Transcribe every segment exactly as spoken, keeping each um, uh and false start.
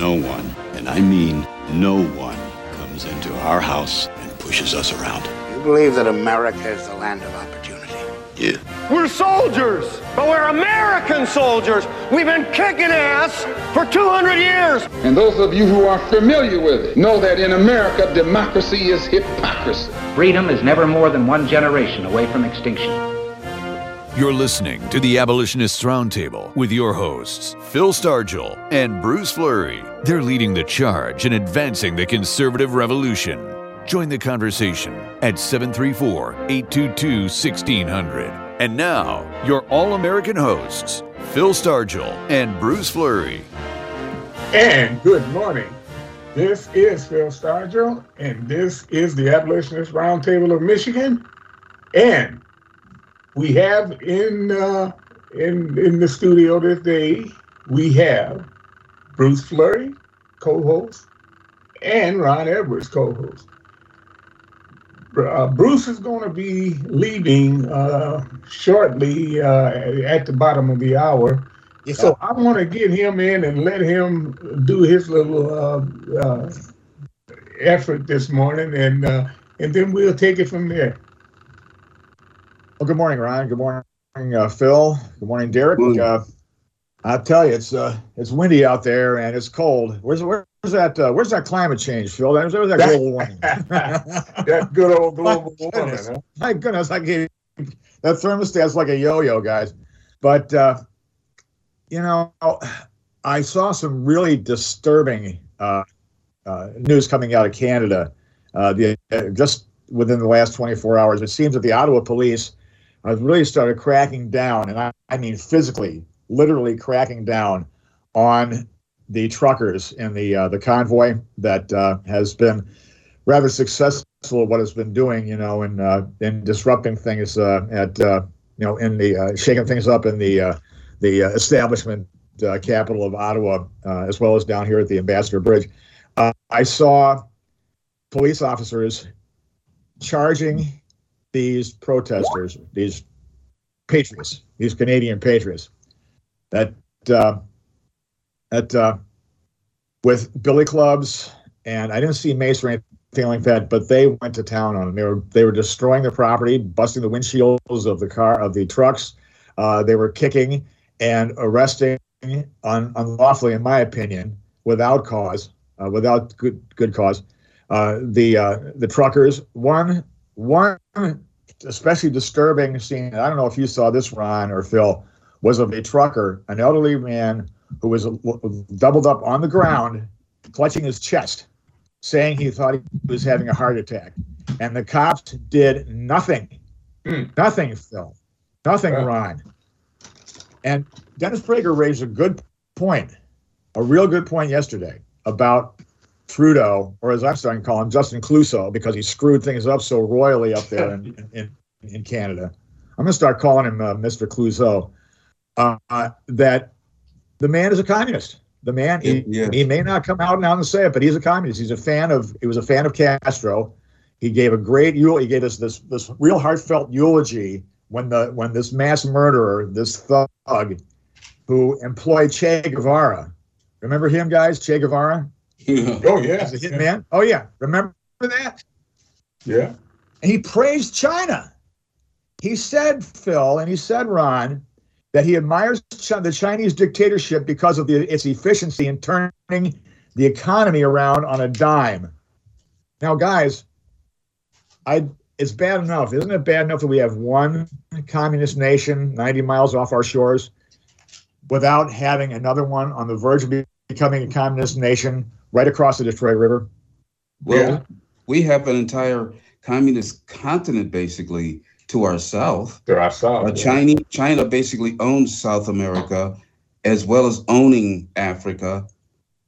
No one, and I mean no one, comes into our house and pushes us around. You believe that America is the land of opportunity? Yeah. We're soldiers, but we're American soldiers. We've been kicking ass for two hundred years. And those of you who are familiar with it know that in America, democracy is hypocrisy. Freedom is never more than one generation away from extinction. You're listening to the Abolitionists Roundtable with your hosts, Phil Stargell and Bruce Fleury. They're leading the charge in advancing the conservative revolution. Join the conversation at seven three four, eight two two, one six zero zero. And now, your all-American hosts, Phil Stargell and Bruce Fleury. And good morning. This is Phil Stargell, and this is the Abolitionists Roundtable of Michigan. And we have in uh, in in the studio today, we have Bruce Fleury, co-host, and Ron Edwards, co-host. Uh, Bruce is going to be leaving uh, shortly uh, at the bottom of the hour. Yes, so I want to get him in and let him do his little uh, uh, effort this morning, and uh, and then we'll take it from there. Well, good morning, Ron. Good morning, uh, Phil. Good morning, Derek. Uh, I tell you, it's uh, it's windy out there and it's cold. Where's where's that? Uh, where's that climate change, Phil? Where's, where's that global warming? That good old global warming. My goodness, huh? My goodness, I gave that thermostat's like a yo-yo, guys. But uh, you know, I saw some really disturbing uh, uh, news coming out of Canada uh, the, uh, just within the last twenty-four hours. It seems that the Ottawa police I've really started cracking down, and I, I mean physically, literally cracking down on the truckers in the uh, the convoy that uh, has been rather successful at what it's been doing, you know, in uh, in disrupting things uh, at uh, you know in the uh, shaking things up in the uh, the uh, establishment uh, capital of Ottawa, uh, as well as down here at the Ambassador Bridge. Uh, I saw police officers charging these protesters, these patriots, these Canadian patriots, that uh, that uh, with billy clubs, and I didn't see mace or anything like that, but they went to town on them. They were they were destroying their property, busting the windshields of the car of the trucks. Uh, they were kicking and arresting un- unlawfully, in my opinion, without cause, uh, without good good cause. Uh, the uh, the truckers one. One especially disturbing scene, and I don't know if you saw this, Ron or Phil, was of a trucker, an elderly man who was doubled up on the ground, clutching his chest, saying he thought he was having a heart attack. And the cops did nothing. Mm. Nothing, Phil. Nothing, yeah. Ron. And Dennis Prager raised a good point, a real good point yesterday about Trudeau, or as I'm starting to call him, Justin Clouseau, because he screwed things up so royally up there in, in, in Canada. I'm going to start calling him uh, Mister Clouseau. Uh, uh, that the man is a communist. The man, he, yeah. he may not come out and out and say it, but he's a communist. He's a fan of. He was a fan of Castro. He gave a great eulogy. He gave us this this real heartfelt eulogy when the when this mass murderer, this thug, who employed Che Guevara. Remember him, guys? Che Guevara. Oh, yeah. As a hitman. Yeah. Oh, yeah. Remember that? Yeah. And he praised China. He said, Phil, and he said, Ron, that he admires the Chinese dictatorship because of the, its efficiency in turning the economy around on a dime. Now, guys, I it's bad enough. Isn't it bad enough that we have one communist nation ninety miles off our shores without having another one on the verge of becoming a communist nation right across the Detroit River? Well, yeah. We have an entire communist continent, basically, to our south. To our south. Uh, China, yeah. China basically owns South America, as well as owning Africa,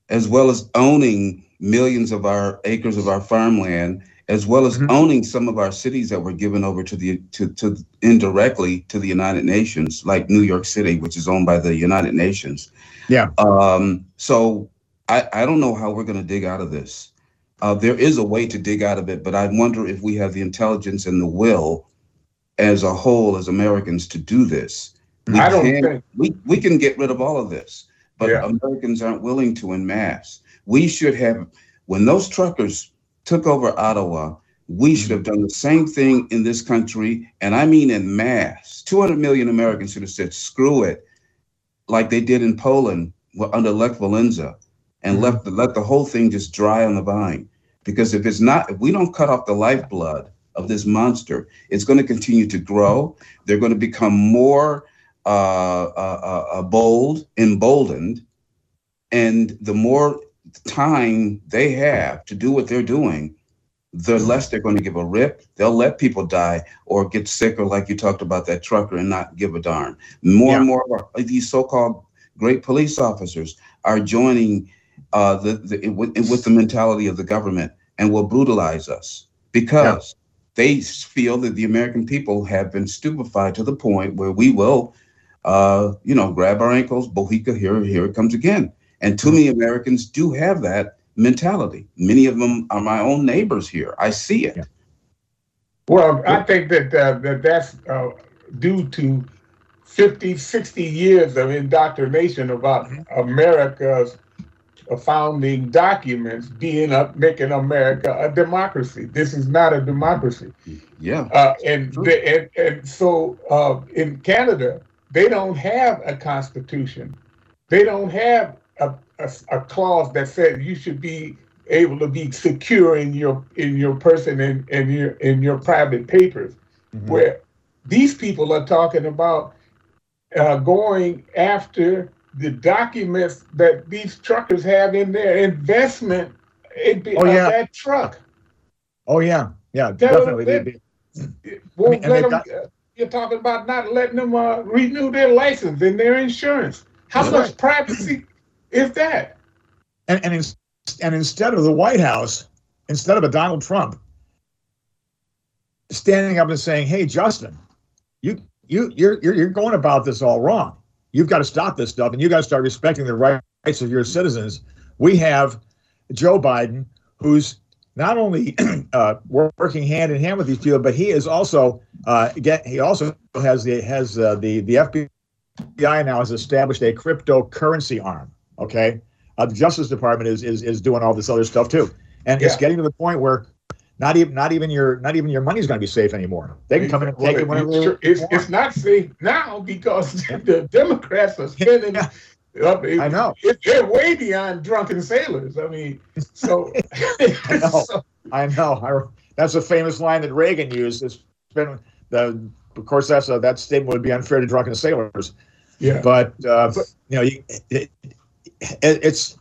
as well as owning millions of our acres of our farmland, as well as mm-hmm. owning some of our cities that were given over to the to, to indirectly to the United Nations, like New York City, which is owned by the United Nations. Yeah. Um, so. I, I don't know how we're going to dig out of this. Uh, there is a way to dig out of it, but I wonder if we have the intelligence and the will as a whole, as Americans, to do this. We I don't can, think. We, we can get rid of all of this, but yeah. Americans aren't willing to en masse. We should have, when those truckers took over Ottawa, we should have done the same thing in this country, and I mean in mass. two hundred million Americans should have said, screw it, like they did in Poland under Lech Walesa, and mm-hmm. left the, let the whole thing just dry on the vine. Because if it's not, if we don't cut off the lifeblood of this monster, it's going to continue to grow. They're going to become more uh, uh, uh, bold, emboldened, and the more time they have to do what they're doing, the less they're going to give a rip. They'll let people die or get sick, or like you talked about that trucker, and not give a darn. More yeah. and more of our, these so-called great police officers are joining uh, the, the with, with the mentality of the government, and will brutalize us because yeah. they feel that the American people have been stupefied to the point where we will, uh, you know, grab our ankles, Bohica, here, here it comes again. And too many Americans do have that mentality. Many of them are my own neighbors here. I see it. Yeah. Well, I think that uh, that that's uh, due to fifty, sixty years of indoctrination about America's founding documents being up, making America a democracy. This is not a democracy. Yeah. Uh, and, the, and and so uh, in Canada, they don't have a constitution. They don't have A, a, a clause that said you should be able to be secure in your in your person and in your in your private papers, mm-hmm. where these people are talking about uh, going after the documents that these truckers have in their investment in oh, yeah. that truck. Oh yeah, yeah, that definitely. Let, be. Won't I mean, let them, got- uh, you're talking about not letting them uh, renew their license and their insurance. How right. much privacy? If that, and and, in, and instead of the White House, instead of a Donald Trump standing up and saying, "Hey, Justin, you you you're you're going about this all wrong. You've got to stop this stuff, and you got to start respecting the rights of your citizens." We have Joe Biden, who's not only uh, working hand in hand with these people, but he is also uh, get he also has the has uh, the the F B I now has established a cryptocurrency arm. OK, uh, the Justice Department is is is doing all this other stuff, too. And yeah. it's getting to the point where not even not even your not even your money is going to be safe anymore. They can come in and take well, it. Whenever it's, it's, it's not safe now because the Democrats are spending. yeah. Up, it, I know it, they're way beyond drunken sailors. I mean, so I know. so. I know. I, that's a famous line that Reagan used. It's been the of course, that's a, that statement would be unfair to drunken sailors. Yeah. But, uh, but you know, you. It, It's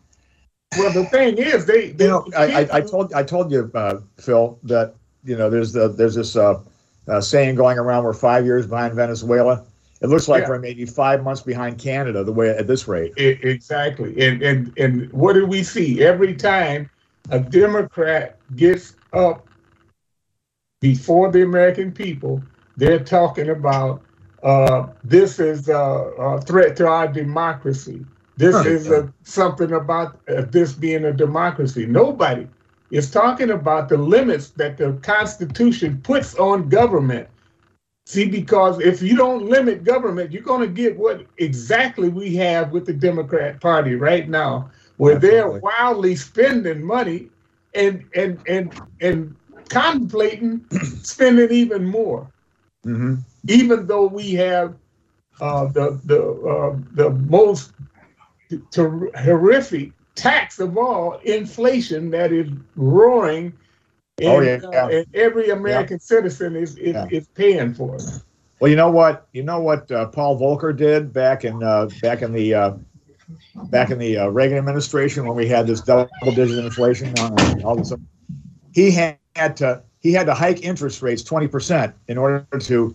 well. The thing is, they. they you know, I, I, I told I told you, uh, Phil, that you know there's the there's this uh, uh, saying going around: we're five years behind Venezuela. It looks like yeah. we're maybe five months behind Canada. The way at this rate. It, exactly, and and and what do we see every time a Democrat gets up before the American people? They're talking about uh, this is a, a threat to our democracy. This huh. is a, something about uh, this being a democracy. Nobody is talking about the limits that the Constitution puts on government. See, because if you don't limit government, you're going to get what exactly we have with the Democrat Party right now, where Absolutely. They're wildly spending money and and and and contemplating spending even more, mm-hmm. even though we have uh, the the uh, the most To horrific tax of all, inflation that is roaring, and, oh, yeah, yeah. Uh, and every American yeah. citizen is is, yeah. is paying for it. Well, you know what you know what uh, Paul Volcker did back in uh, back in the uh, back in the uh, Reagan administration when we had this double-digit inflation. Uh, all this, he had to he had to hike interest rates twenty percent in order to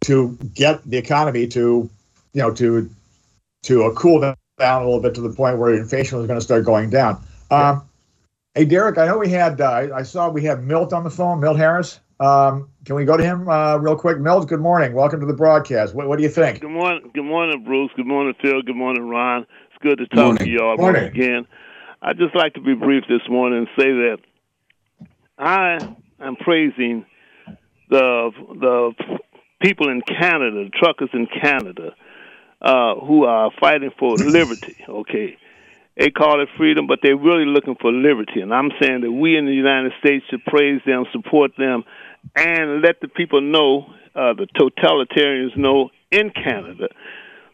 to get the economy to you know to to uh, cool down. down a little bit to the point where inflation was going to start going down. Um, hey, Derek, I know we had, uh, I saw we have Milt on the phone, Milt Harris. Um, can we go to him uh, real quick? Milt, good morning. Welcome to the broadcast. What, what do you think? Good morning, good morning, Bruce. Good morning, Phil. Good morning, Ron. It's good to talk morning. to y'all morning. again. I'd just like to be brief this morning and say that I am praising the the people in Canada, the truckers in Canada, Uh, who are fighting for liberty, okay? They call it freedom, but they're really looking for liberty. And I'm saying that we in the United States should praise them, support them, and let the people know, uh, the totalitarians know in Canada,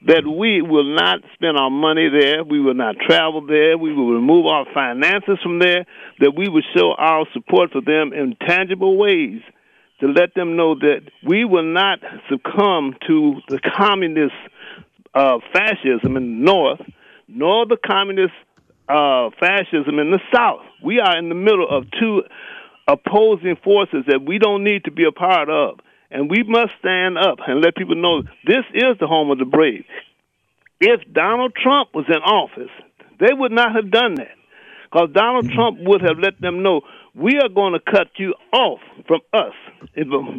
that we will not spend our money there, we will not travel there, we will remove our finances from there, that we will show our support for them in tangible ways to let them know that we will not succumb to the communist uh, fascism in the North, nor the communist uh, fascism in the South. We are in the middle of two opposing forces that we don't need to be a part of. And we must stand up and let people know this is the home of the brave. If Donald Trump was in office, they would not have done that, because Donald Trump would have let them know, we are going to cut you off from us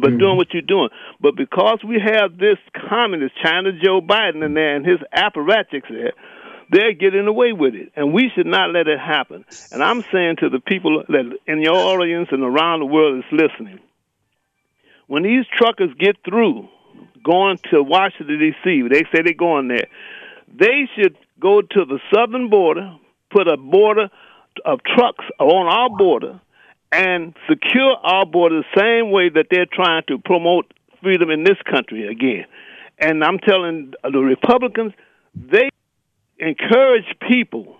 but doing what you're doing. But because we have this communist China Joe Biden in there and his apparatchiks there, they're getting away with it, and we should not let it happen. And I'm saying to the people that in your audience and around the world that's listening, when these truckers get through going to Washington, D C, they say they're going there, they should go to the southern border, put a border of trucks on our border, and secure our border the same way that they're trying to promote freedom in this country again. And I'm telling the Republicans, they encourage people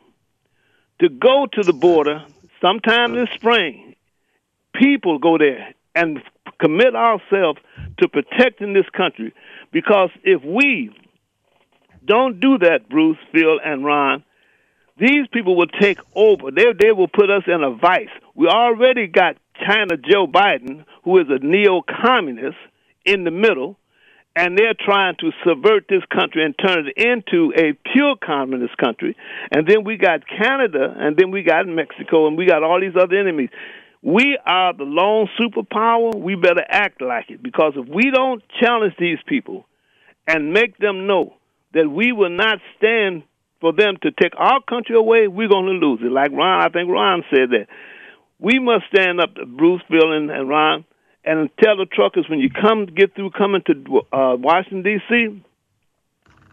to go to the border sometime this spring. People go there and commit ourselves to protecting this country, because if we don't do that, Bruce, Phil, and Ron, these people will take over. They, they will put us in a vice. We already got China Joe Biden, who is a neo-communist in the middle, and they're trying to subvert this country and turn it into a pure communist country. And then we got Canada, and then we got Mexico, and we got all these other enemies. We are the lone superpower. We better act like it, because if we don't challenge these people and make them know that we will not stand for them to take our country away, we're going to lose it. Like Ron, I think Ron said that. We must stand up, to Bruce, Bill, and, and Ron, and tell the truckers, when you come get through coming to uh, Washington, D C,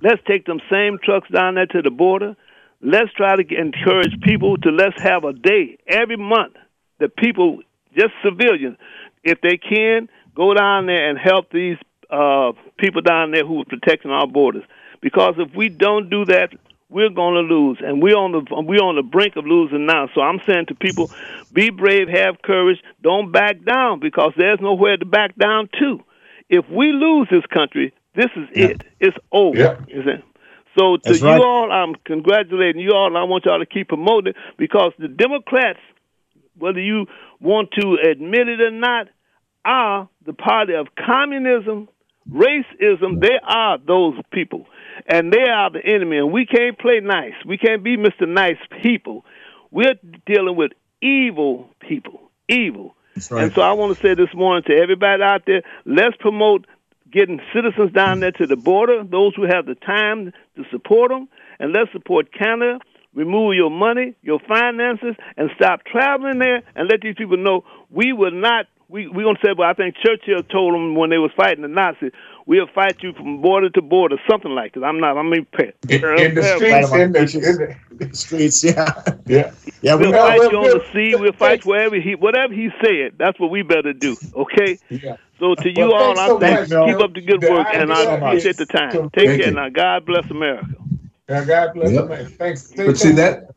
let's take them same trucks down there to the border. Let's try to encourage people to let's have a day every month. The people, just civilians, if they can, go down there and help these uh, people down there who are protecting our borders. Because if we don't do that, we're going to lose, and we're on the we're on the brink of losing now. So I'm saying to people, be brave, have courage, don't back down, because there's nowhere to back down to. If we lose this country, this is yeah. it. It's over. Yeah. Is it? So to That's you right. all, I'm congratulating you all, and I want y'all to keep promoting it, because the Democrats, whether you want to admit it or not, are the party of communism, racism. They are those people, and they are the enemy, and we can't play nice. We can't be Mister Nice people. We're dealing with evil people, evil. That's right. And so I want to say this morning to everybody out there, let's promote getting citizens down there to the border, those who have the time to support them, and let's support Canada. Remove your money, your finances, and stop traveling there, and let these people know we will not, we, we're going to say, well, I think Churchill told them when they was fighting the Nazis, we'll fight you from border to border, something like that. I'm not, I'm in, in, in the streets, in the, in the streets, yeah. yeah. yeah we'll, we'll fight we'll, you on we'll, the sea, we'll fight wherever he, whatever he said, that's what we better do, okay? Yeah. So to you well, all, I so thank you. Keep up the good work, the and I appreciate the time. So Take care you. now. God bless America. Now, God bless yep. America. Thanks. Thanks. But see that,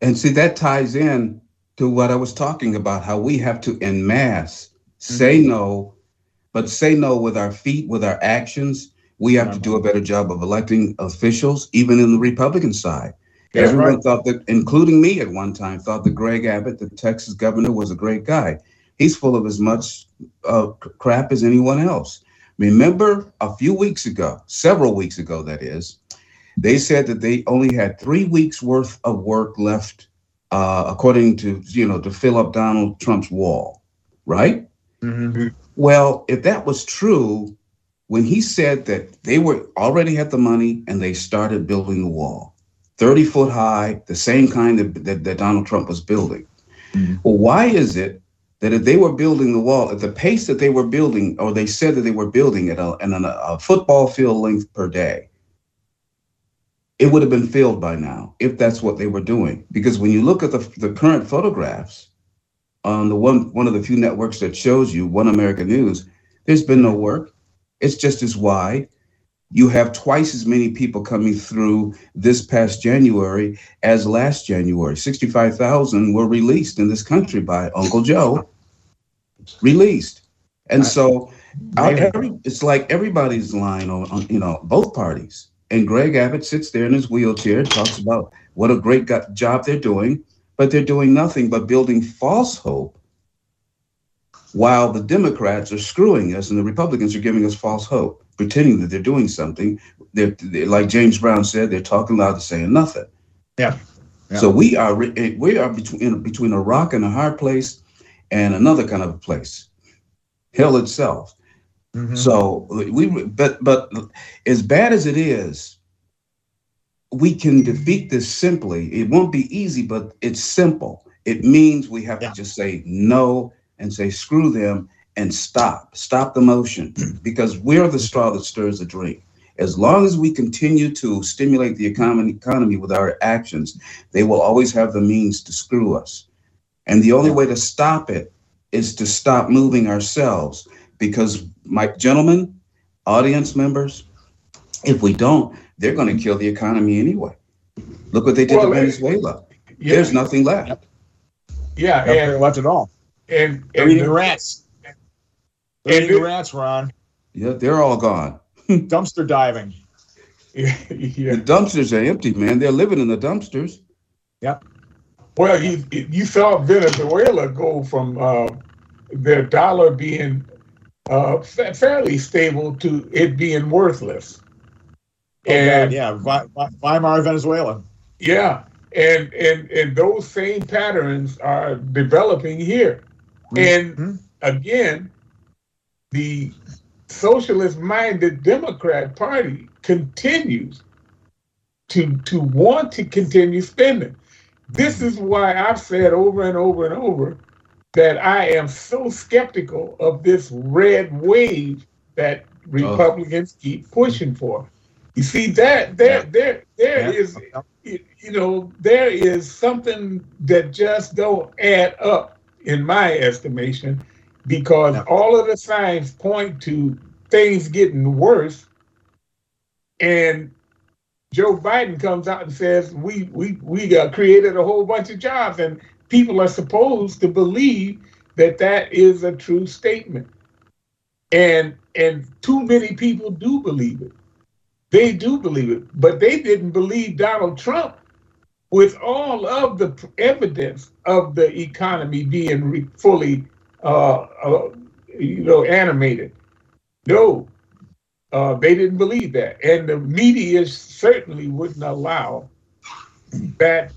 and see that ties in to what I was talking about, how we have to en masse mm-hmm. say no, but say no with our feet, with our actions. We have mm-hmm. to do a better job of electing officials, even in the Republican side. That's Everyone right. thought that, including me at one time, thought that Greg Abbott, the Texas governor, was a great guy. He's full of as much uh, crap as anyone else. Remember a few weeks ago, several weeks ago, that is, they said that they only had three weeks worth of work left, uh, according to, you know, to fill up Donald Trump's wall, right? Mm-hmm. Well, if that was true, when he said that they were already had the money and they started building the wall, thirty foot high, the same kind that, that, that Donald Trump was building. Mm-hmm. Well, why is it that if they were building the wall at the pace that they were building, or they said that they were building at a, at a, a football field length per day, it would have been filled by now if that's what they were doing. Because when you look at the, the current photographs on the one one of the few networks that shows you, One America News, there's been no work. It's just as wide. You have twice as many people coming through this past January as last January. sixty-five thousand were released in this country by Uncle Joe. Released. And so I, every, it's like everybody's lying on, on, you know, both parties. And Greg Abbott sits there in his wheelchair, talks about what a great job they're doing, but they're doing nothing but building false hope while the Democrats are screwing us and the Republicans are giving us false hope, pretending that they're doing something. They're, they're, like James Brown said, they're talking loud and saying nothing. Yeah. yeah. So we are we are between, between a rock and a hard place and another kind of a place, hell itself. Mm-hmm. So we, but but as bad as it is, we can defeat this simply. It won't be easy, but it's simple. It means we have yeah. to just say no and say screw them and stop, stop the motion, because we're the straw that stirs the drink. As long as we continue to stimulate the economy, economy with our actions, they will always have the means to screw us. And the only way to stop it is to stop moving ourselves. Because, my gentlemen, audience members, if we don't, they're going to kill the economy anyway. Look what they did well, to Venezuela. Yeah, There's nothing left. Yeah, nothing and, left at all. And, and, and the rats. And, and the rats, Ron. Yeah, they're all gone. Dumpster diving. yeah. The dumpsters are empty, man. They're living in the dumpsters. Yep. Well, you you saw Venezuela go from uh, their dollar being Uh, fa- fairly stable to it being worthless. Oh, and God, yeah, Vi- Vi- Weimar Venezuela. Yeah, and and and those same patterns are developing here. Mm-hmm. And again, the socialist-minded Democrat Party continues to to want to continue spending. This is why I've said over and over and over that I am so skeptical of this red wave that Republicans oh. keep pushing for. You see, that there, yeah. there, there yeah. is, you know, there is something that just don't add up, in my estimation, because yeah. all of the signs point to things getting worse, and Joe Biden comes out and says we we we uh, created a whole bunch of jobs, and people are supposed to believe that that is a true statement. And and too many people do believe it. They do believe it, but they didn't believe Donald Trump with all of the evidence of the economy being re- fully, uh, uh, you know, animated. No, uh, they didn't believe that. And the media certainly wouldn't allow that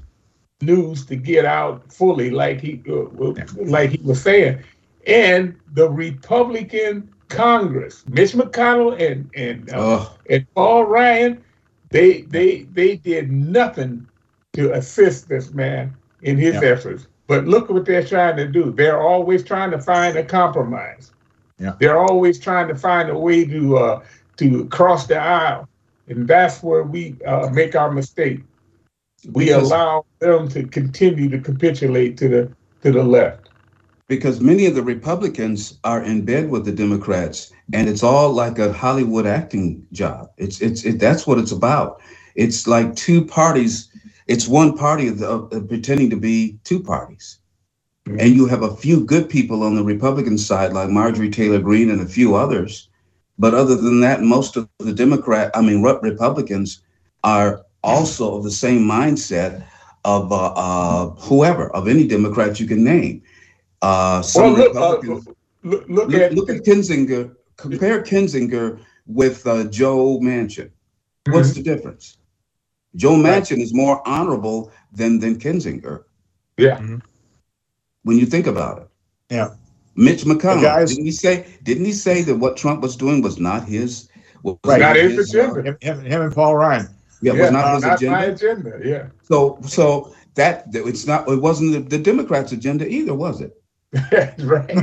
news to get out fully, like he uh, like he was saying. And the Republican Congress, Mitch McConnell and and uh, and Paul Ryan, they they they did nothing to assist this man in his yep. efforts. But look what they're trying to do. They're always trying to find a compromise. Yeah. They're always trying to find a way to uh, to cross the aisle, and that's where we uh, make our mistake. We because, allow them to continue to capitulate to the to the left. Because many of the Republicans are in bed with the Democrats, and it's all like a Hollywood acting job. It's it's it, that's what it's about. It's like two parties. It's one party of the, of pretending to be two parties. Mm-hmm. And you have a few good people on the Republican side, like Marjorie Taylor Greene and a few others. But other than that, most of the Democrat, I mean, Republicans are also of the same mindset of uh, uh, whoever, of any Democrat you can name. Uh, some well, look, uh, look, look, look, at, look at Kinzinger, compare Kinzinger with uh, Joe Manchin. Mm-hmm. What's the difference? Joe Manchin right. is more honorable than, than Kinzinger. Yeah. Mm-hmm. When you think about it. Yeah. Mitch McConnell, guys, didn't he say, didn't he say that what Trump was doing was not his? Was right. Not his agenda. Him, him and Paul Ryan. Yeah, yeah, it was not, no, his not agenda. my agenda. Yeah. So, so that it's not. It wasn't the, the Democrats' agenda either, was it? Right.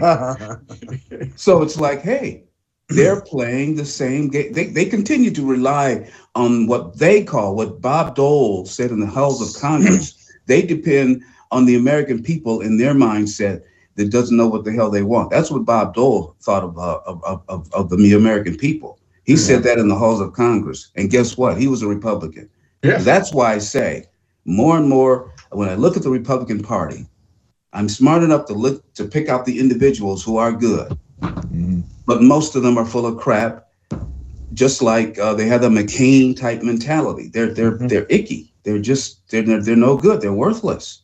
So it's like, hey, They're playing the same game. They, they continue to rely on what they call, what Bob Dole said in the halls of Congress. They depend on the American people in their mindset that doesn't know what the hell they want. That's what Bob Dole thought of, uh, of, of, of the American people. He yeah. said that in the halls of Congress. And guess what? He was a Republican. Yeah. That's why I say more and more, when I look at the Republican Party, I'm smart enough to look to pick out the individuals who are good. Mm-hmm. But most of them are full of crap, just like uh, they have the McCain type mentality. They're they're mm-hmm. they're icky. They're just they're, they're they're no good. They're worthless.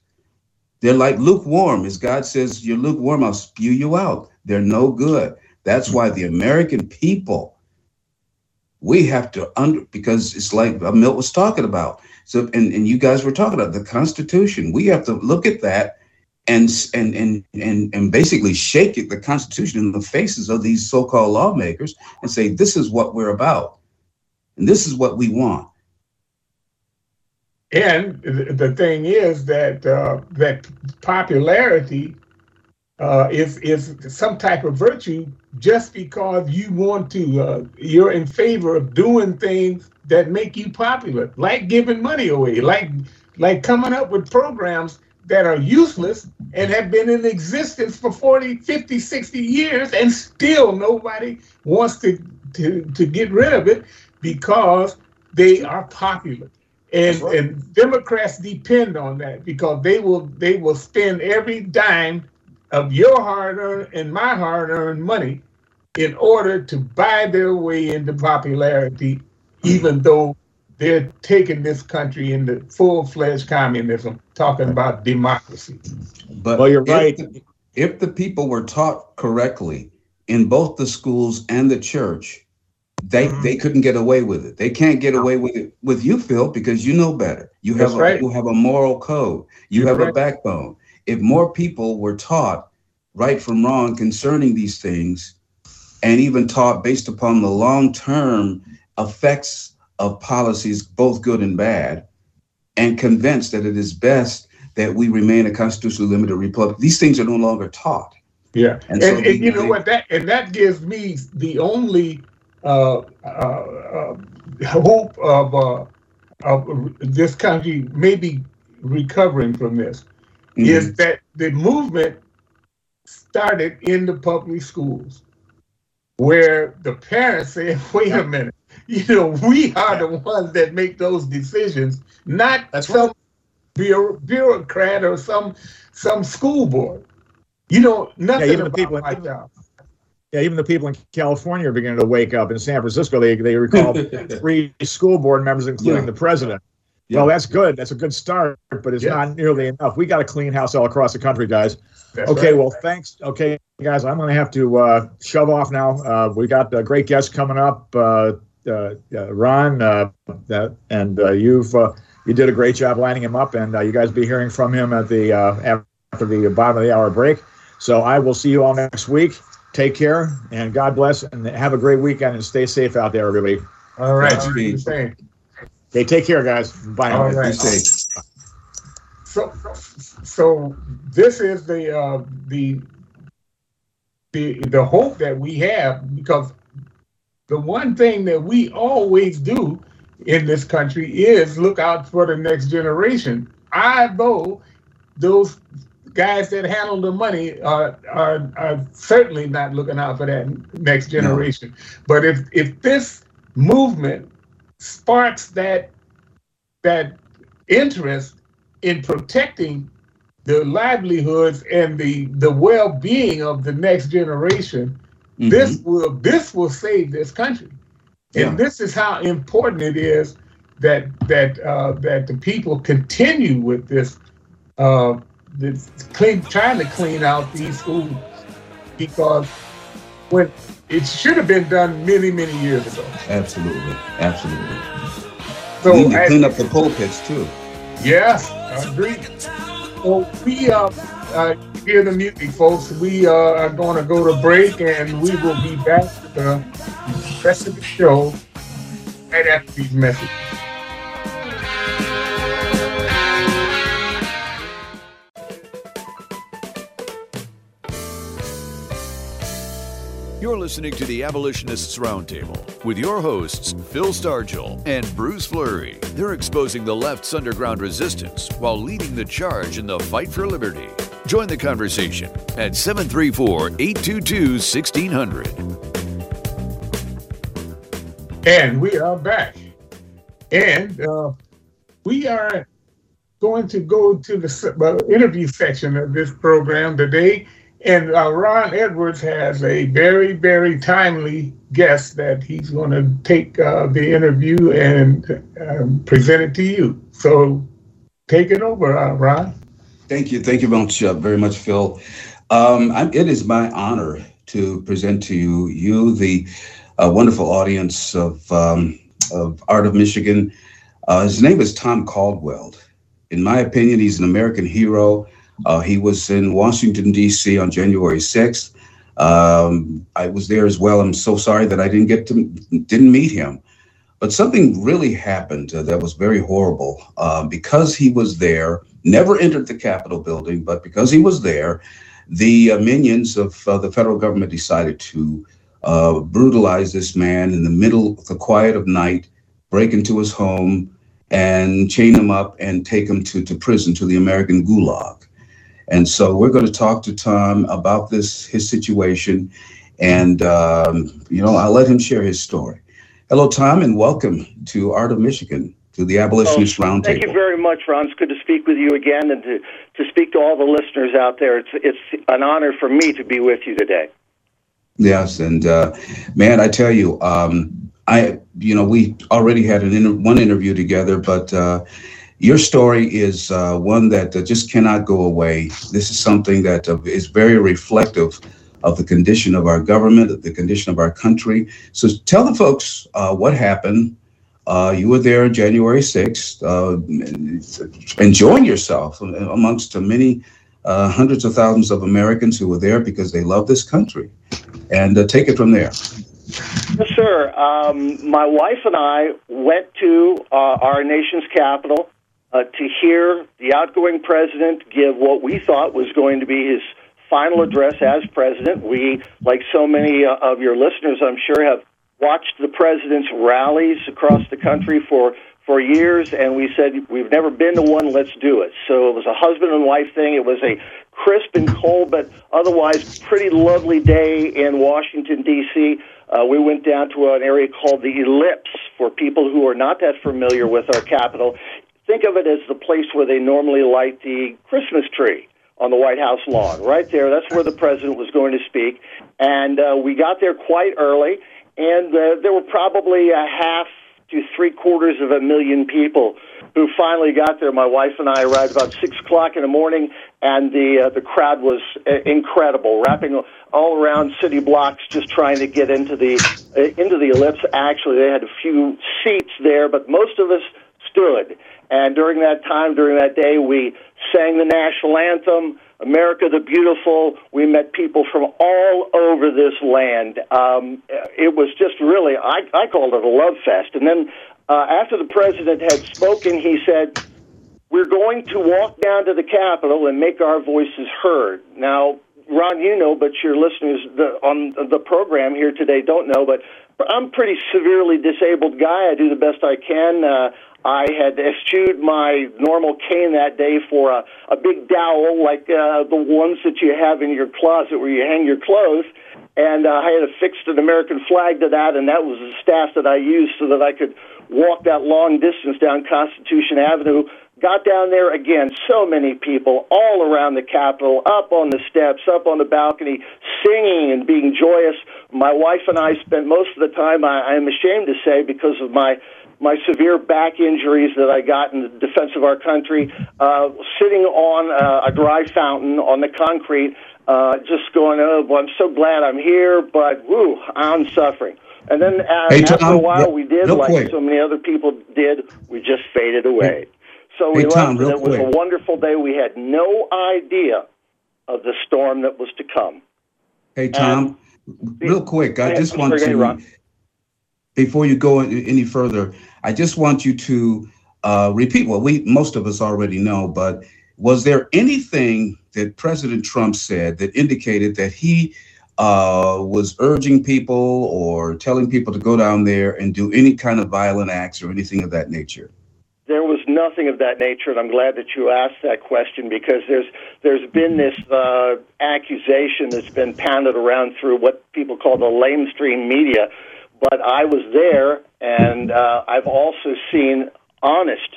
They're like lukewarm. As God says, "You're lukewarm. I'll spew you out." They're no good. That's why the American people, we have to under because it's like Milt was talking about. So and and you guys were talking about the Constitution. We have to look at that. And and and and and basically shake it, the Constitution in the faces of these so-called lawmakers and say, this is what we're about. And this is what we want. And the thing is that uh, that popularity uh, is, is some type of virtue just because you want to, uh, you're in favor of doing things that make you popular, like giving money away, like like coming up with programs that are useless and have been in existence for forty, fifty, sixty years, and still nobody wants to, to, to get rid of it because they are popular. And, right. and Democrats depend on that because they will they will spend every dime of your hard-earned and my hard-earned money in order to buy their way into popularity, even though they're taking this country into full-fledged communism, talking about democracy. But well, you're if right. The, if the people were taught correctly in both the schools and the church, they mm-hmm. they couldn't get away with it. They can't get away with it with you, Phil, because you know better. You have, a, right. you have a moral code. You you're have right. a backbone. If more people were taught right from wrong concerning these things, and even taught based upon the long-term effects of policies, both good and bad, and convinced that it is best that we remain a constitutionally limited republic. These things are no longer taught. Yeah, and, so and, and you know what? That and that gives me the only uh, uh, hope of, uh, of this country maybe recovering from this mm-hmm. is that the movement started in the public schools, where the parents said, "Wait a minute." You know, we are the ones that make those decisions, not That's some right. bureau, bureaucrat or some some school board. You know, nothing yeah, even about the people my in, job. Yeah, even the people in California are beginning to wake up. In San Francisco, they, they recall three school board members, including yeah. the president. Yeah. Well, that's good. That's a good start, but it's yes. not nearly enough. We got a clean house all across the country, guys. That's okay, right. well, thanks. Okay, guys, I'm going to have to uh, shove off now. Uh, we got a great guest coming up. Uh, Uh, uh, Ron, uh, that, and uh, you've uh, you did a great job lining him up, and uh, you guys be hearing from him at the uh, after the bottom of the hour break. So I will see you all next week. Take care, and God bless, and have a great weekend, and stay safe out there, everybody. All right, all right. Okay, take care, guys. Bye. All right. So, so this is the uh, the the the hope that we have because. The one thing that we always do in this country is look out for the next generation. I though those guys that handle the money are, are, are certainly not looking out for that next generation. No. But if if this movement sparks that that interest in protecting the livelihoods and the, the well-being of the next generation, Mm-hmm. This will this will save this country, yeah. and this is how important it is that that uh, that the people continue with this, uh, this clean trying to clean out these schools because when it should have been done many many years ago. Absolutely, absolutely. So we need to clean up the pulpits too. Yes, I agree. So we uh. uh hear the music, folks. We uh, are going to go to break, and we will be back to the rest of the show right after these messages. You're listening to the Abolitionists Roundtable with your hosts, Phil Stargell and Bruce Fleury. They're exposing the left's underground resistance while leading the charge in the fight for liberty. Join the conversation at seven three four, eight two two, one six zero zero. And we are back. And uh, we are going to go to the interview section of this program today. And uh, Ron Edwards has a very, very timely guest that he's going to take uh, the interview and uh, present it to you. So take it over, uh, Ron. Thank you. Thank you much, uh, very much, Phil. Um, I'm, it is my honor to present to you, you the uh, wonderful audience of, um, of Art of Michigan. Uh, his name is Tom Caldwell. In my opinion, he's an American hero. Uh, he was in Washington, D C on January sixth. Um, I was there as well. I'm so sorry that I didn't get to, didn't meet him. But something really happened uh, that was very horrible. Uh, because he was there, never entered the Capitol building, but because he was there, the uh, minions of uh, the federal government decided to uh, brutalize this man in the middle of the quiet of night, break into his home, and chain him up and take him to, to prison, to the American gulag. And so we're going to talk to Tom about this, his situation, and, um, you know, I'll let him share his story. Hello, Tom, and welcome to Art of Michigan, to the Abolitionist oh, Roundtable. Thank you very much, Ron. It's good to speak with you again and to, to speak to all the listeners out there. It's it's an honor for me to be with you today. Yes, and, uh, man, I tell you, um, I you know, we already had an inter- one interview together, but... Uh, Your story is uh, one that uh, just cannot go away. This is something that uh, is very reflective of the condition of our government, of the condition of our country. So tell the folks uh, what happened. Uh, you were there January sixth, uh, enjoying yourself amongst many uh, hundreds of thousands of Americans who were there because they love this country. And uh, take it from there. Yes, sir. Um, my wife and I went to uh, our nation's capital Uh, to hear the outgoing president give what we thought was going to be his final address as president. We, like so many uh, of your listeners, I'm sure, have watched the president's rallies across the country for, for years, and we said, we've never been to one, let's do it. So it was a husband and wife thing. It was a crisp and cold, but otherwise pretty lovely day in Washington, D C Uh, we went down to an area called the Ellipse, for people who are not that familiar with our capital. Think of it as the place where they normally light the Christmas tree on the White House lawn. Right there, that's where the president was going to speak. And uh, we got there quite early, and uh, there were probably a half to three-quarters of a million people who finally got there. My wife and I arrived about six o'clock in the morning, and the uh, the crowd was uh, incredible, wrapping all around city blocks, just trying to get into the, uh, into the Ellipse. Actually, they had a few seats there, but most of us stood. And during that time, during that day, we sang the national anthem, America the Beautiful. We met people from all over this land. Um, it was just really, I, I called it a love fest. And then uh, after the president had spoken, he said, we're going to walk down to the Capitol and make our voices heard. Now, Ron, you know, but your listeners the, on the program here today don't know, but I'm a pretty severely disabled guy. I do the best I can. Uh, I had eschewed my normal cane that day for a, a big dowel, like uh, the ones that you have in your closet where you hang your clothes, and uh, I had affixed an American flag to that, and that was the staff that I used so that I could walk that long distance down Constitution Avenue. Got down there again, so many people all around the Capitol, up on the steps, up on the balcony, singing and being joyous. My wife and I spent most of the time, I, I'm ashamed to say, because of my my severe back injuries that I got in the defense of our country, uh, sitting on a, a dry fountain on the concrete, uh, just going, oh, well, I'm so glad I'm here, but woo, I'm suffering. And then uh, hey, after Tom, a while, no, we did, no like point. so many other people did, we just faded away. Yeah. So we hey, Tom, left, and it was quick. a wonderful day. We had no idea of the storm that was to come. Hey, Tom, and real quick, I just want to, Ron. before you go any further, I just want you to uh, repeat what we most of us already know, but was there anything that President Trump said that indicated that he uh, was urging people or telling people to go down there and do any kind of violent acts or anything of that nature? There was nothing of that nature, and I'm glad that you asked that question, because there's there's been this uh, accusation that's been pounded around through what people call the lamestream media. But I was there, and uh, I've also seen honest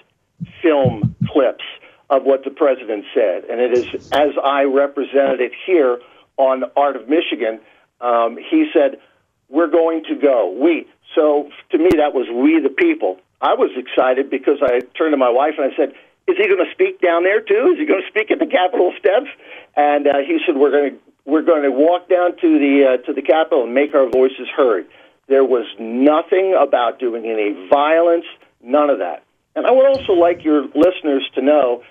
film clips of what the president said. And it is, as I represented it here on Art of Michigan, um, he said, "We're going to go. We." So to me, that was we the people. I was excited because I turned to my wife and I said, "Is he going to speak down there too? Is he going to speak at the Capitol steps?" And uh, he said, "We're going to we're going to walk down to the uh, to the Capitol and make our voices heard." There was nothing about doing any violence, none of that. And I would also like your listeners to know,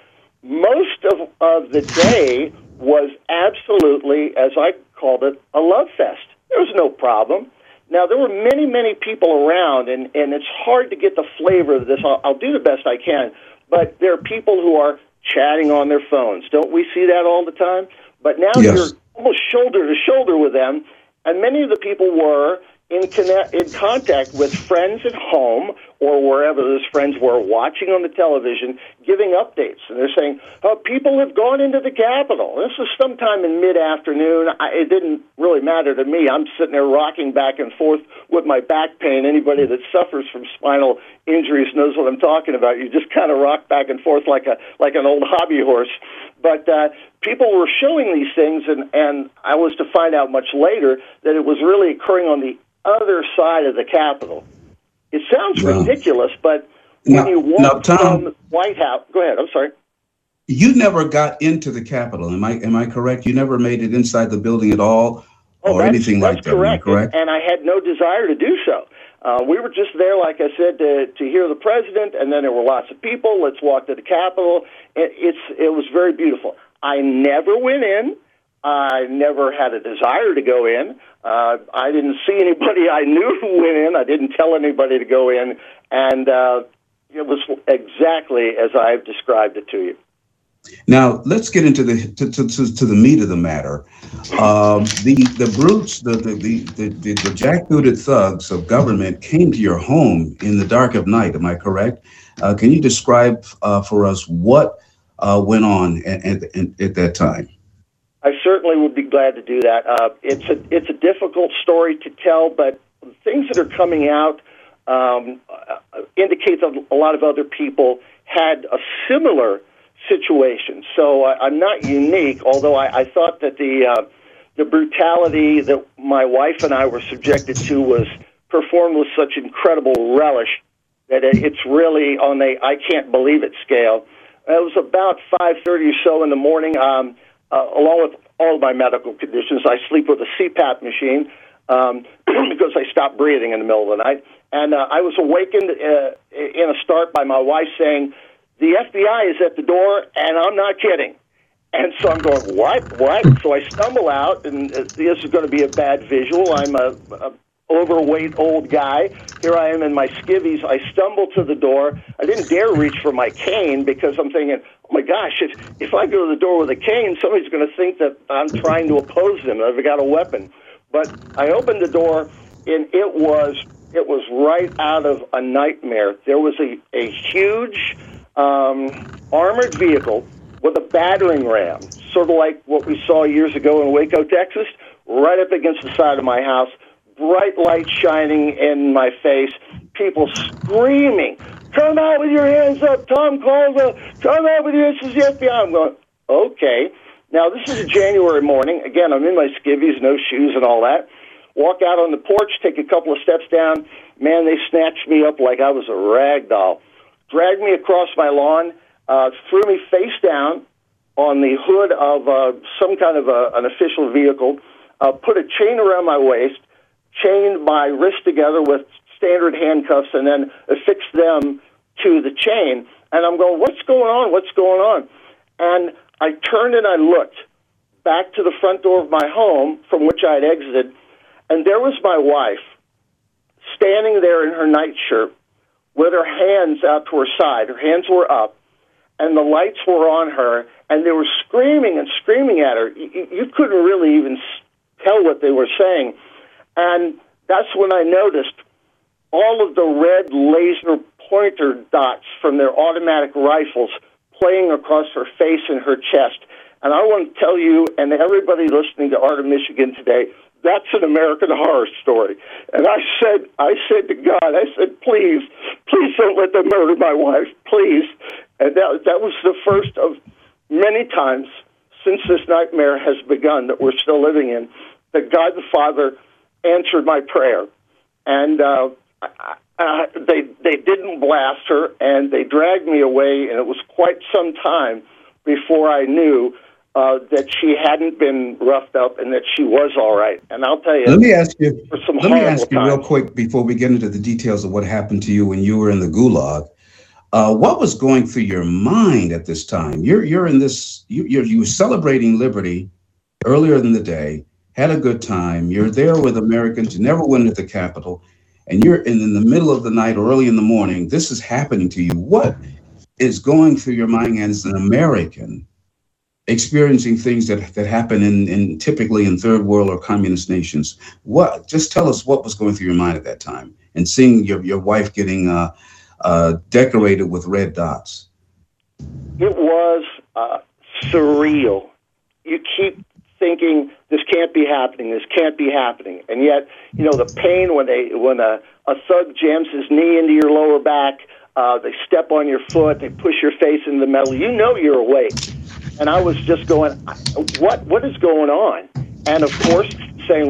most of, of the day was absolutely, as I called it, a love fest. There was no problem. Now, there were many, many people around, and, and it's hard to get the flavor of this. I'll, I'll do the best I can, but there are people who are chatting on their phones. Don't we see that all the time? But now yes. You're almost shoulder to shoulder with them, and many of the people were In, connect, in contact with friends at home or wherever those friends were, watching on the television, giving updates. And they're saying, oh, people have gone into the Capitol. This was sometime in mid-afternoon. I, it didn't really matter to me. I'm sitting there rocking back and forth with my back pain. Anybody that suffers from spinal injuries knows what I'm talking about. You just kind of rock back and forth like a like an old hobby horse. But uh, people were showing these things, and, and I was to find out much later that it was really occurring on the other side of the Capitol. It sounds wow. ridiculous, but when now, you walk now, Tom, from the White House, go ahead. I'm sorry. You never got into the Capitol. Am I am I correct? You never made it inside the building at all, oh, or anything like that. That's correct. correct. And I had no desire to do so. Uh, we were just there, like I said, to to hear the president, and then there were lots of people. Let's walk to the Capitol. It, it's it was very beautiful. I never went in. I never had a desire to go in. Uh, I didn't see anybody I knew who went in. I didn't tell anybody to go in. And uh, it was exactly as I've described it to you. Now, let's get into the to, to, to, to the meat of the matter. Um, the, the brutes, the, the, the, the, the, the jackbooted thugs of government came to your home in the dark of night. Am I correct? Uh, can you describe uh, for us what uh, went on at, at, at that time? I certainly would be glad to do that. Uh, it's a it's a difficult story to tell, but things that are coming out um, indicate that a lot of other people had a similar situation. So I, I'm not unique, although I, I thought that the uh, the brutality that my wife and I were subjected to was performed with such incredible relish that it's really on a I can't believe it scale. It was about five thirty or so in the morning. Um, Uh, along with all of my medical conditions, I sleep with a C PAP machine um, because I stopped breathing in the middle of the night. And uh, I was awakened uh, in a start by my wife saying, the F B I is at the door, and I'm not kidding. And so I'm going, what, what? So I stumble out, and uh, this is going to be a bad visual. I'm a, a overweight old guy. Here I am in my skivvies. I stumble to the door. I didn't dare reach for my cane because I'm thinking, oh my gosh, if, if I go to the door with a cane, somebody's going to think that I'm trying to oppose them. I've got a weapon. But I opened the door, and it was it was right out of a nightmare. There was a, a huge um, armored vehicle with a battering ram, sort of like what we saw years ago in Waco, Texas, right up against the side of my house. Bright light shining in my face, people screaming, come out with your hands up, Tom Caldwell, come out with your hands up, the F B I. I'm going, okay. Now, this is a January morning. Again, I'm in my skivvies, no shoes and all that. Walk out on the porch, take a couple of steps down. Man, they snatched me up like I was a rag doll. Dragged me across my lawn, uh, threw me face down on the hood of uh, some kind of a, an official vehicle, uh, put a chain around my waist, chained my wrists together with standard handcuffs, and then affixed them to the chain. And I'm going, what's going on? What's going on? And I turned and I looked back to the front door of my home from which I had exited, and there was my wife standing there in her nightshirt with her hands out to her side. Her hands were up, and the lights were on her, and they were screaming and screaming at her. You couldn't really even tell what they were saying. And that's when I noticed all of the red laser pointer dots from their automatic rifles playing across her face and her chest. And I want to tell you and everybody listening to Art of Michigan today, that's an American horror story. And I said, I said to God, I said, please, please don't let them murder my wife, please. And that, that was the first of many times since this nightmare has begun that we're still living in, that God the Father answered my prayer. And uh, I, I, they they didn't blast her, and they dragged me away, and it was quite some time before I knew Uh, that she hadn't been roughed up and that she was all right. And I'll tell you, let me ask you, let me ask you real quick before we get into the details of what happened to you when you were in the gulag. Uh, what was going through your mind at this time? You're you're in this. You you're, you were celebrating liberty earlier in the day. Had a good time. You're there with Americans. You never went to the Capitol, and you're in, in the middle of the night or early in the morning. This is happening to you. What is going through your mind as an American? Experiencing things that, that happen in, in typically in third world or communist nations. What? Just tell us what was going through your mind at that time and seeing your, your wife getting uh, uh, decorated with red dots. It was uh, surreal. You keep thinking this can't be happening, this can't be happening. And yet, you know, the pain when, they, when a, a thug jams his knee into your lower back, uh, they step on your foot, they push your face into the metal, you know you're awake. And I was just going, what what is going on? And of course, saying,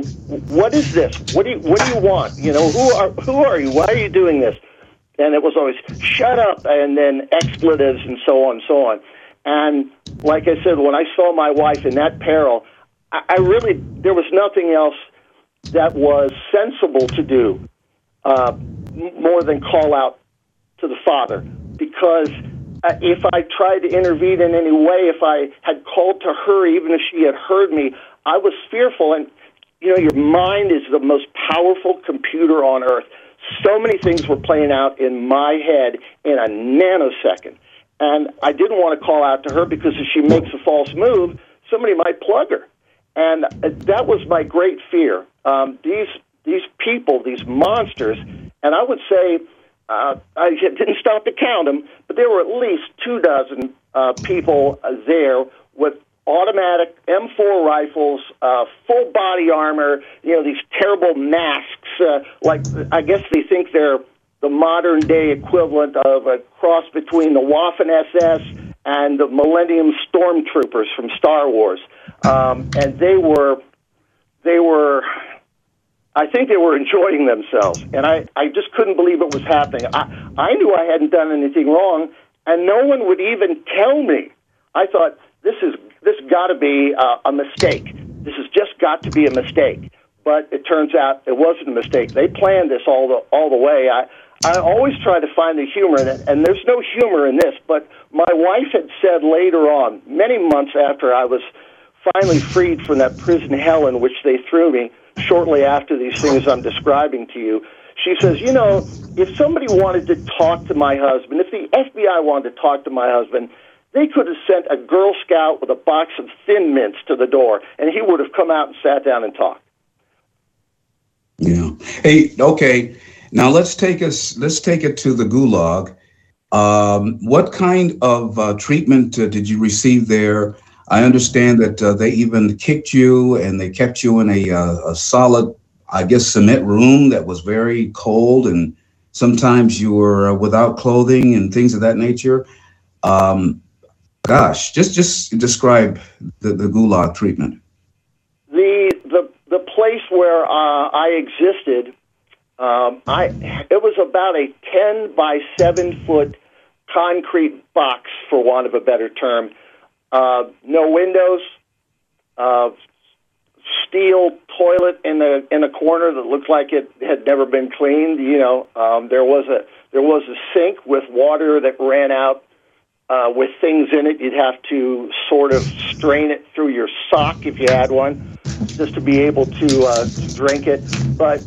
what is this? What do you, what do you want? You know, who are who are you? Why are you doing this? And it was always shut up, and then expletives and so on and so on. And like I said, when I saw my wife in that peril, I, I really there was nothing else that was sensible to do uh, more than call out to the Father, because Uh, if I tried to intervene in any way, if I had called to her, even if she had heard me, I was fearful. And, you know, your mind is the most powerful computer on earth. So many things were playing out in my head in a nanosecond. And I didn't want to call out to her because if she makes a false move, somebody might plug her. And that was my great fear. Um, these, these people, these monsters, and I would say, Uh, I didn't stop to count them, but there were at least two dozen uh, people uh, there with automatic M four rifles, uh, full body armor, you know, these terrible masks. Uh, like, I guess they think they're the modern day equivalent of a cross between the Waffen S S and the Millennium Stormtroopers from Star Wars. Um, and they were, they were... I think they were enjoying themselves, and I, I just couldn't believe it was happening. I, I knew I hadn't done anything wrong, and no one would even tell me. I thought, this is this got to be uh, a mistake. This has just got to be a mistake. But it turns out it wasn't a mistake. They planned this all the all the way. I, I always try to find the humor in it, and there's no humor in this, but my wife had said later on, many months after I was finally freed from that prison hell in which they threw me, shortly after these things I'm describing to you, she says, you know, if somebody wanted to talk to my husband, if the F B I wanted to talk to my husband, they could have sent a Girl Scout with a box of Thin Mints to the door, and he would have come out and sat down and talked. Yeah. Hey, okay. Now let's take us, let's take it to the gulag. Um, what kind of uh, treatment uh, did you receive there? I understand that uh, they even kicked you and they kept you in a, uh, a solid, I guess, cement room that was very cold, and sometimes you were uh, without clothing and things of that nature. Um, gosh, just just describe the, the gulag treatment. The the the place where uh, I existed, um, I it was about a ten by seven foot concrete box, for want of a better term. Uh, no windows, uh, steel toilet in the in a corner that looked like it had never been cleaned. You know, um, there was a there was a sink with water that ran out uh, with things in it. You'd have to sort of strain it through your sock if you had one, just to be able to, uh, to drink it. But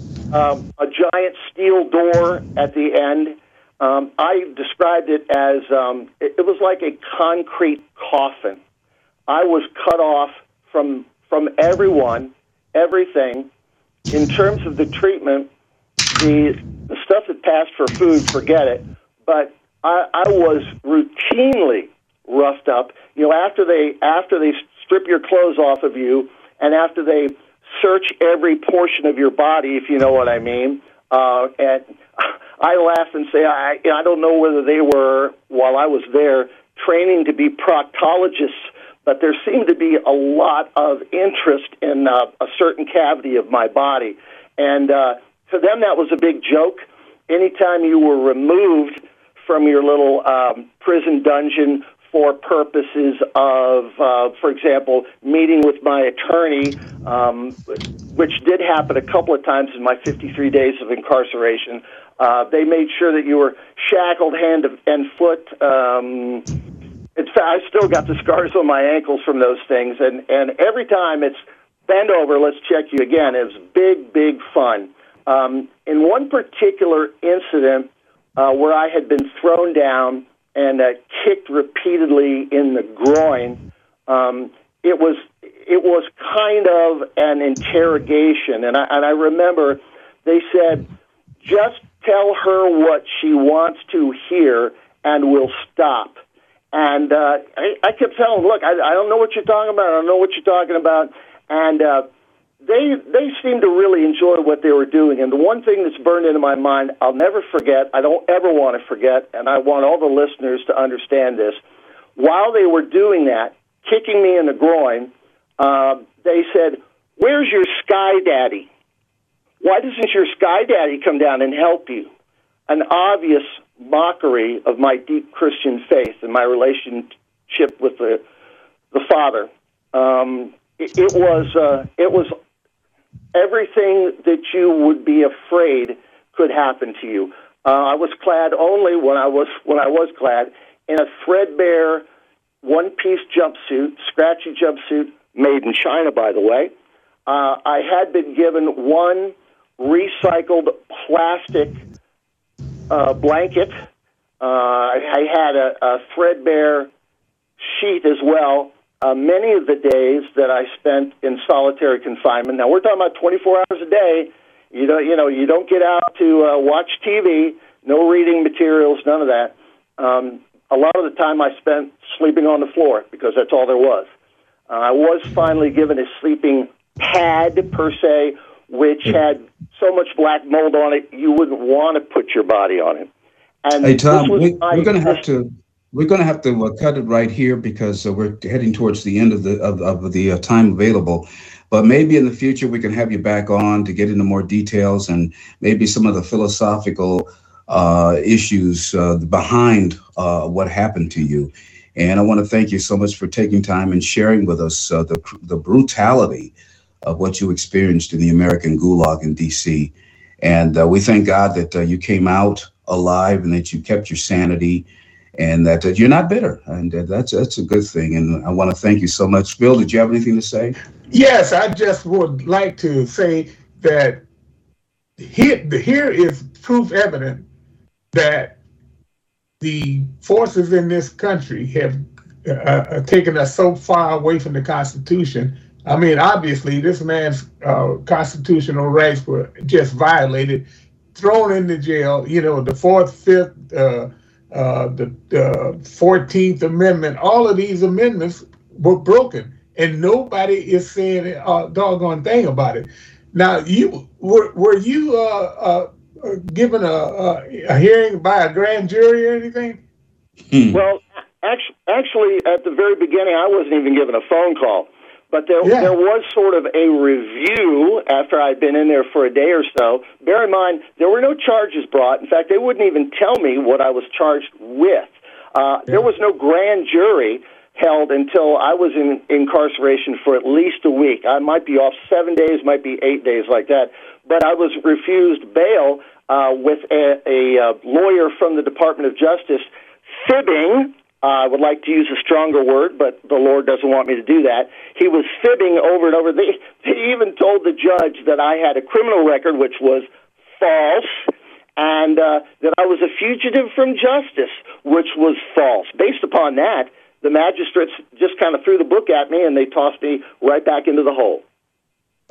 um, a giant steel door at the end. Um, I described it as um, it, it was like a concrete coffin. I was cut off from from everyone everything in terms of the treatment. The, the stuff that passed for food, forget it. But I, I was routinely roughed up. You know, after they after they strip your clothes off of you, and after they search every portion of your body, if you know what I mean. Uh, and I laugh and say, I I don't know whether they were, while I was there, training to be proctologists, but there seemed to be a lot of interest in uh, a certain cavity of my body, and. Uh, For them, that was a big joke. Anytime you were removed from your little um, prison dungeon for purposes of, uh, for example, meeting with my attorney, um, which did happen a couple of times in my fifty-three days of incarceration, uh, they made sure that you were shackled hand and foot. Um, in fact, I still got the scars on my ankles from those things, and, and every time it's bend over, let's check you again. It was big, big fun. Um, in one particular incident uh, where I had been thrown down and uh, kicked repeatedly in the groin, um, it was it was kind of an interrogation, and I, and I remember they said, "Just tell her what she wants to hear, and we'll stop." And uh, I, I kept telling them, "Look, I, I don't know what you're talking about. I don't know what you're talking about," and. Uh, They they seemed to really enjoy what they were doing, and the one thing that's burned into my mind, I'll never forget, I don't ever want to forget, and I want all the listeners to understand this. While they were doing that, kicking me in the groin, uh, they said, "Where's your sky daddy? Why doesn't your sky daddy come down and help you?" An obvious mockery of my deep Christian faith and my relationship with the the Father. Um, it, it was uh, it was. Everything that you would be afraid could happen to you. Uh, I was clad only when I was when I was clad in a threadbare one-piece jumpsuit, scratchy jumpsuit, made in China, by the way. Uh, I had been given one recycled plastic uh, blanket. Uh, I had a, a threadbare sheet as well. Uh, many of the days that I spent in solitary confinement. Now we're talking about twenty-four hours a day. You don't, you know, you don't get out to uh, watch T V. No reading materials, none of that. Um, a lot of the time I spent sleeping on the floor because that's all there was. Uh, I was finally given a sleeping pad per se, which had so much black mold on it you wouldn't want to put your body on it. And hey Tom, we, we're going to have to. We're going to have to uh, cut it right here because uh, we're heading towards the end of the of, of the uh, time available. But maybe in the future we can have you back on to get into more details and maybe some of the philosophical uh, issues uh, behind uh, what happened to you. And I want to thank you so much for taking time and sharing with us uh, the the brutality of what you experienced in the American Gulag in D C And uh, we thank God that uh, you came out alive and that you kept your sanity. And that, that you're not bitter, and that, that's that's a good thing. And I want to thank you so much. Bill, did you have anything to say? Yes, I just would like to say that here, here is proof evident that the forces in this country have uh, taken us so far away from the Constitution. I mean, obviously, this man's uh, constitutional rights were just violated, thrown into jail, you know, the fourth, fifth, uh, Uh, the uh, fourteenth Amendment, all of these amendments were broken, and nobody is saying a doggone thing about it. Now, you were were you uh, uh, given a, a hearing by a grand jury or anything? Hmm. Well, actually, actually, at the very beginning, I wasn't even given a phone call, but there yeah. there was sort of a review after I'd been in there for a day or so. Bear in mind, there were no charges brought. In fact, they wouldn't even tell me what I was charged with. Uh, yeah. There was no grand jury held until I was in incarceration for at least a week. I might be off seven days, might be eight days like that. But I was refused bail uh, with a, a, a lawyer from the Department of Justice fibbing. Uh, I would like to use a stronger word, but the Lord doesn't want me to do that. He was fibbing over and over. They, they even told the judge that I had a criminal record, which was false, and uh, that I was a fugitive from justice, which was false. Based upon that, the magistrates just kind of threw the book at me, and they tossed me right back into the hole.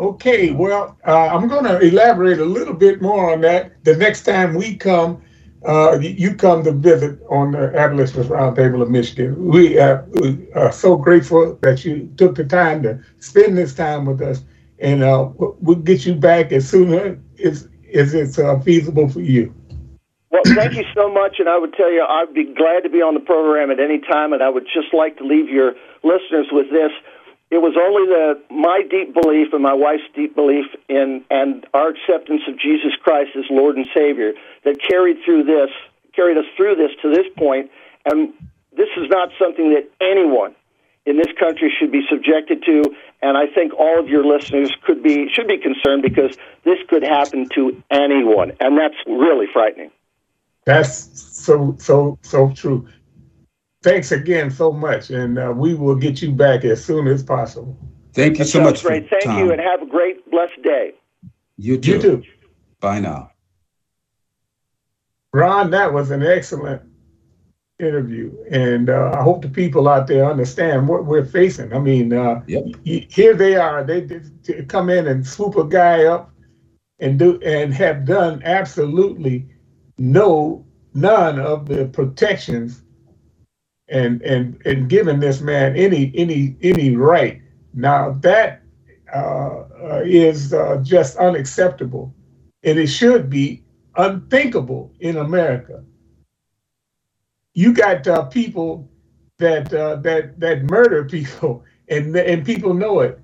Okay, well, uh, I'm going to elaborate a little bit more on that the next time we come, uh, you come to visit on the Abolitionists Roundtable of Michigan. We, uh, we are so grateful that you took the time to spend this time with us, and uh, we'll get you back as soon as, as it's uh, feasible for you. Well, thank you so much, and I would tell you I'd be glad to be on the program at any time, and I would just like to leave your listeners with this. It was only the, my deep belief and my wife's deep belief in and our acceptance of Jesus Christ as Lord and Savior that carried through this, carried us through this to this point. And this is not something that anyone in this country should be subjected to. And I think all of your listeners could be should be concerned because this could happen to anyone, and that's really frightening. That's so so so true. Thanks again so much, and uh, we will get you back as soon as possible. Thank you so much. Great. Thank you, and have a great, blessed day. You too. You too. Bye now. Ron, that was an excellent interview, and uh, I hope the people out there understand what we're facing. I mean, uh, yep. Here they are. They, they come in and swoop a guy up and do and have done absolutely no none of the protections and and and giving this man any any any right. Now that uh, is uh, just unacceptable, and it should be unthinkable in America. You got uh, people that uh, that that murder people, and and people know it,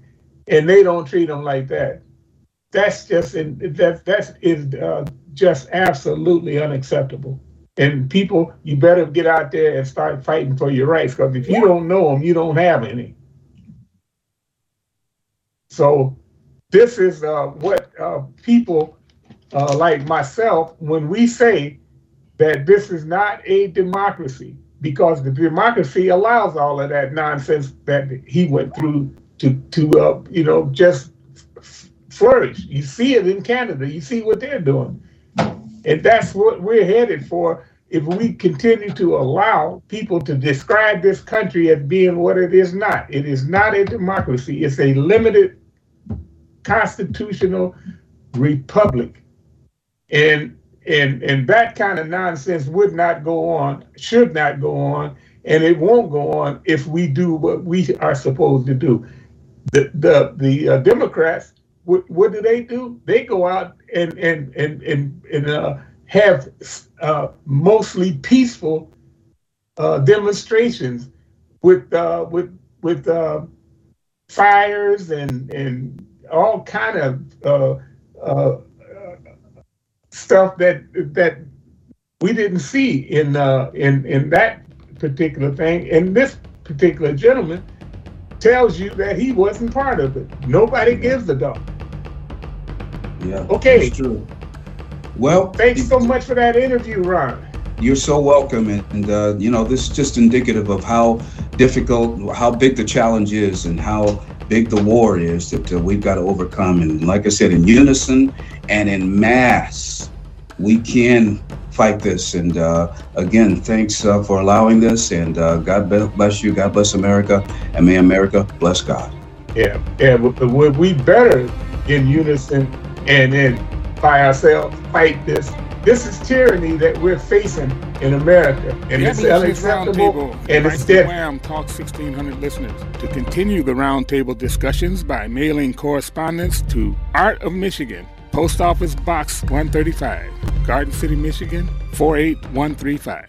and they don't treat them like that. That's just that that is uh, just absolutely unacceptable. And people, you better get out there and start fighting for your rights, because if you don't know them, you don't have any. So this is uh, what uh, people uh, like myself, when we say that this is not a democracy, because the democracy allows all of that nonsense that he went through to, to uh, you know, just flourish. You see it in Canada. You see what they're doing. And that's what we're headed for if we continue to allow people to describe this country as being what it is not. It is not a democracy. It's a limited constitutional republic. And and and that kind of nonsense would not go on, should not go on, and it won't go on if we do what we are supposed to do. The the, the uh, Democrats, What, what do they do? They go out and and and and, and uh, have uh, mostly peaceful uh, demonstrations with uh, with with uh, fires and and all kind of uh, uh, stuff that that we didn't see in uh, in in that particular thing. And this particular gentleman tells you that he wasn't part of it. Nobody gives a dog. Yeah. Okay. That's true. Well, thanks so much for that interview, Ron. You're so welcome, and uh, you know, this is just indicative of how difficult, how big the challenge is, and how big the war is that uh, we've got to overcome. And like I said, in unison and in mass, we can fight this. And uh, again, thanks uh, for allowing this. And uh, God bless you. God bless America, and may America bless God. Yeah. Yeah. We better in unison and then by ourselves fight this. This is tyranny that we're facing in America, and it's unacceptable, and it's dead. W A M Talk sixteen hundred listeners to continue the roundtable discussions by mailing correspondence to Art of Michigan, Post Office Box one thirty-five, Garden City, Michigan four eight one three five.